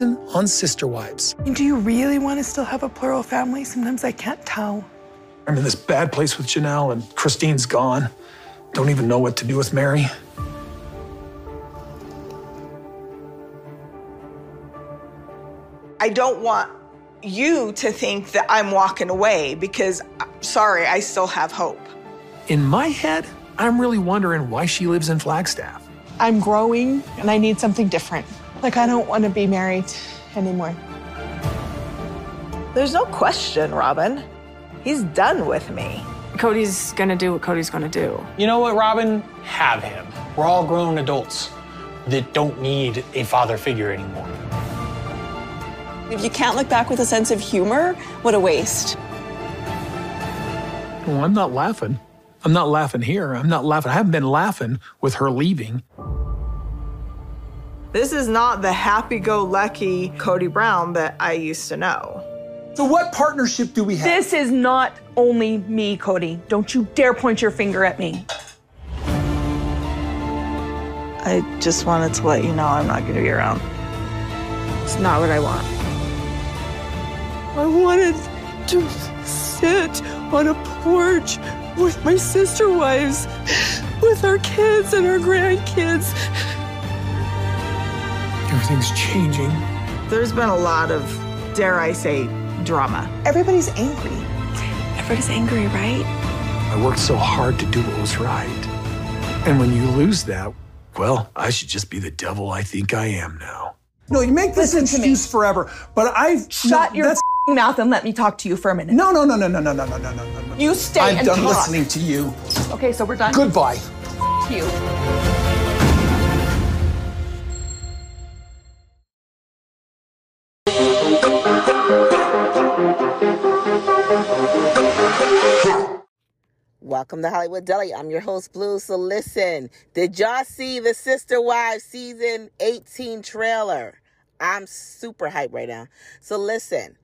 on Sister Wives. Do you really want to still have a plural family? Sometimes I can't tell. I'm in this bad place with Janelle, and Christine's gone. Don't even know what to do with Meri. I don't want you to think that I'm walking away because, sorry, I still have hope. In my head, I'm really wondering why she lives in Flagstaff. I'm growing, and I need something different. Like, I don't want to be married anymore. There's no question, Robyn. He's done with me. Kody's gonna do what Kody's gonna do. You know what, Robyn? Have him. We're all grown adults that don't need a father figure anymore. If you can't look back with a sense of humor, what a waste. Well, I'm not laughing. I'm not laughing here. I'm not laughing. I haven't been laughing with her leaving. This is not the happy-go-lucky Kody Brown that I used to know. So what partnership do we have? This is not only me, Kody. Don't you dare point your finger at me. I just wanted to let you know I'm not going to be around. It's not what I want. I wanted to sit on a porch with my sister wives, with our kids and our grandkids. Everything's changing. There's been a lot of, dare I say, drama. Everybody's angry. Everybody's angry, right? I worked so hard to do what was right. And when you lose that, well, I should just be the devil I think I am now. No, you make this excuse forever, but I've... Shut your mouth and let me talk to you for a minute. No. You stay and talk. I'm done listening to you. Okay, so we're done. Goodbye. F*** you. Welcome to Hollywood Deli. I'm your host, Bleu. So listen, did y'all see the Sister Wives season 18 trailer? I'm super hyped right now. So listen,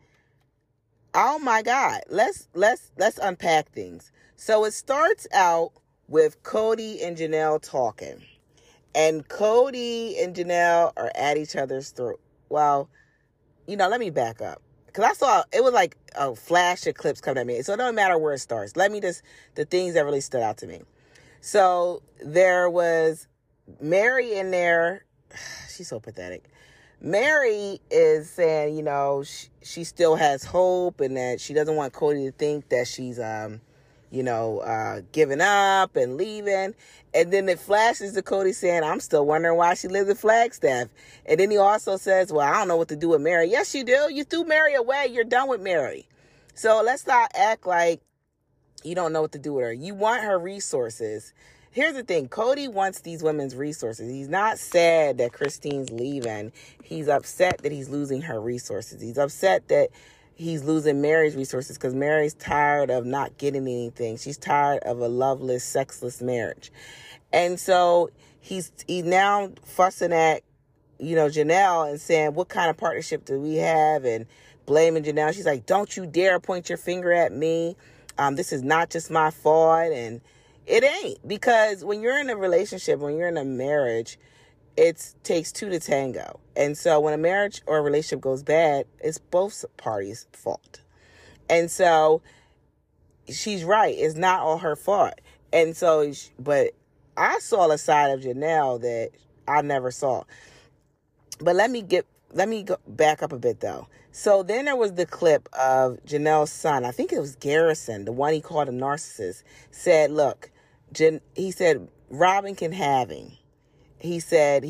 oh my God, let's unpack things. So it starts out with Kody and Janelle talking, and Kody and Janelle are at each other's throat. Well, you know, let me back up. Because I saw, it was like a flash of clips coming at me. So it don't matter where it starts. Let me just, the things that really stood out to me. So there was Meri in there. She's so pathetic. Meri is saying, you know, she still has hope and that she doesn't want Kody to think that she's, you know, giving up and leaving. And then it flashes to Kody saying, I'm still wondering why she lives in Flagstaff. And then he also says, well, I don't know what to do with Meri. Yes, you do. You threw Meri away. You're done with Meri. So let's not act like you don't know what to do with her. You want her resources. Here's the thing. Kody wants these women's resources. He's not sad that Christine's leaving. He's upset that he's losing her resources. He's upset that he's losing Meri's resources because Meri's tired of not getting anything. She's tired of a loveless, sexless marriage. And so he's now fussing at, you know, Janelle and saying, what kind of partnership do we have? And blaming Janelle. She's like, don't you dare point your finger at me. This is not just my fault. And it ain't, because when you're in a relationship, when you're in a marriage, it takes two to tango. And so when a marriage or a relationship goes bad, it's both parties' fault. And so she's right. It's not all her fault. And so, but I saw a side of Janelle that I never saw. But let me go back up a bit though. So then there was the clip of Janelle's son. I think it was Garrison, the one he called a narcissist, said, look, he said, Robyn can have him. He said,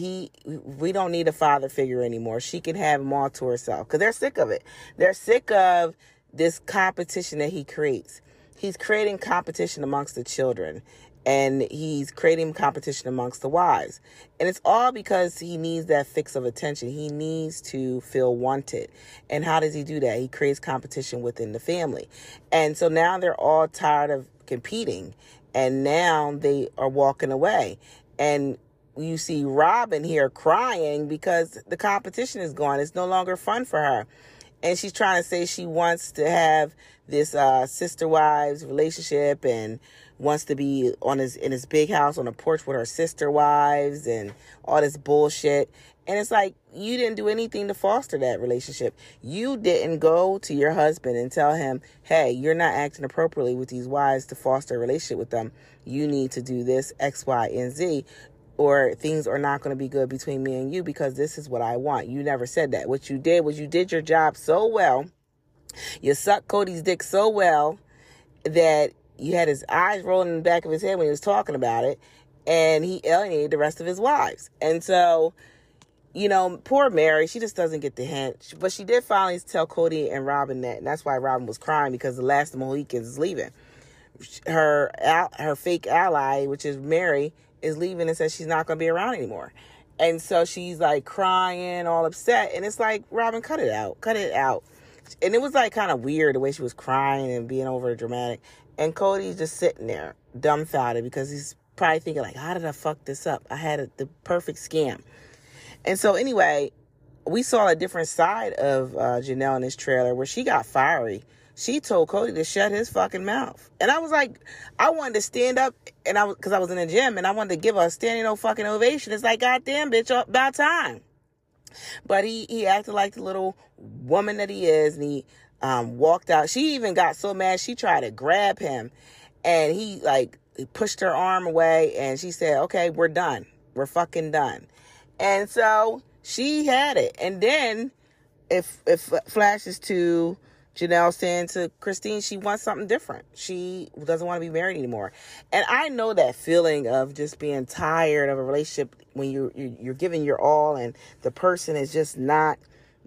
we don't need a father figure anymore. She can have him all to herself. Because they're sick of it. They're sick of this competition that he creates. He's creating competition amongst the children. And he's creating competition amongst the wives. And it's all because he needs that fix of attention. He needs to feel wanted. And how does he do that? He creates competition within the family. And so now they're all tired of competing. And now they are walking away. And you see Robyn here crying because the competition is gone. It's no longer fun for her. And she's trying to say she wants to have this sister wives relationship and wants to be in his big house on a porch with her sister wives and all this bullshit. And it's like, you didn't do anything to foster that relationship. You didn't go to your husband and tell him, hey, you're not acting appropriately with these wives to foster a relationship with them. You need to do this X, Y, and Z, or things are not going to be good between me and you because this is what I want. You never said that. What you did was you did your job so well. You sucked Kody's dick so well that you had his eyes rolling in the back of his head when he was talking about it, and he alienated the rest of his wives. And so, you know, poor Meri, she just doesn't get the hint. But she did finally tell Kody and Robyn that, and that's why Robyn was crying, because the last of the Mohicans is leaving. Her fake ally, which is Meri, is leaving and says she's not going to be around anymore. And so she's like crying, all upset. And it's like, Robyn, cut it out. Cut it out. And it was like kind of weird the way she was crying and being over dramatic. And Kody's just sitting there dumbfounded because he's probably thinking like, how did I fuck this up? I had the perfect scam. And so anyway, we saw a different side of Janelle in this trailer where she got fiery. She told Kody to shut his fucking mouth. And I was like, I wanted to stand up, and because I was in the gym, and I wanted to give her a standing fucking ovation. It's like, goddamn, bitch, about time. But he acted like the little woman that he is, and he walked out. She even got so mad, she tried to grab him, and he like pushed her arm away, and she said, okay, we're done. We're fucking done. And so she had it. And then if flashes to Janelle saying to Christine, she wants something different. She doesn't want to be married anymore. And I know that feeling of just being tired of a relationship when you're giving your all and the person is just not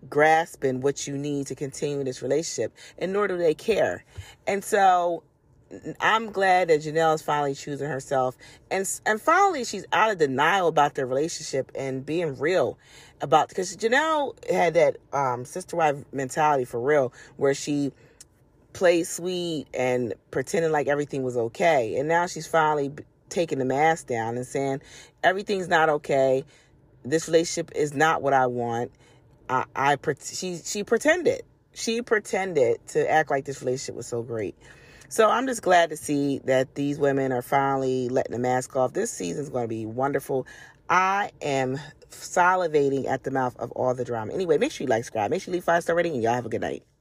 grasping what you need to continue this relationship, and nor do they care. And so I'm glad that Janelle is finally choosing herself. And finally, she's out of denial about their relationship and being real about, because Janelle had that sister wife mentality for real, where she played sweet and pretended like everything was okay. And now she's finally taking the mask down and saying, everything's not okay. This relationship is not what I want. She pretended. She pretended to act like this relationship was so great. So I'm just glad to see that these women are finally letting the mask off. This season's going to be wonderful. I am salivating at the mouth of all the drama. Anyway, make sure you like, subscribe, make sure you leave 5-star rating, and y'all have a good night.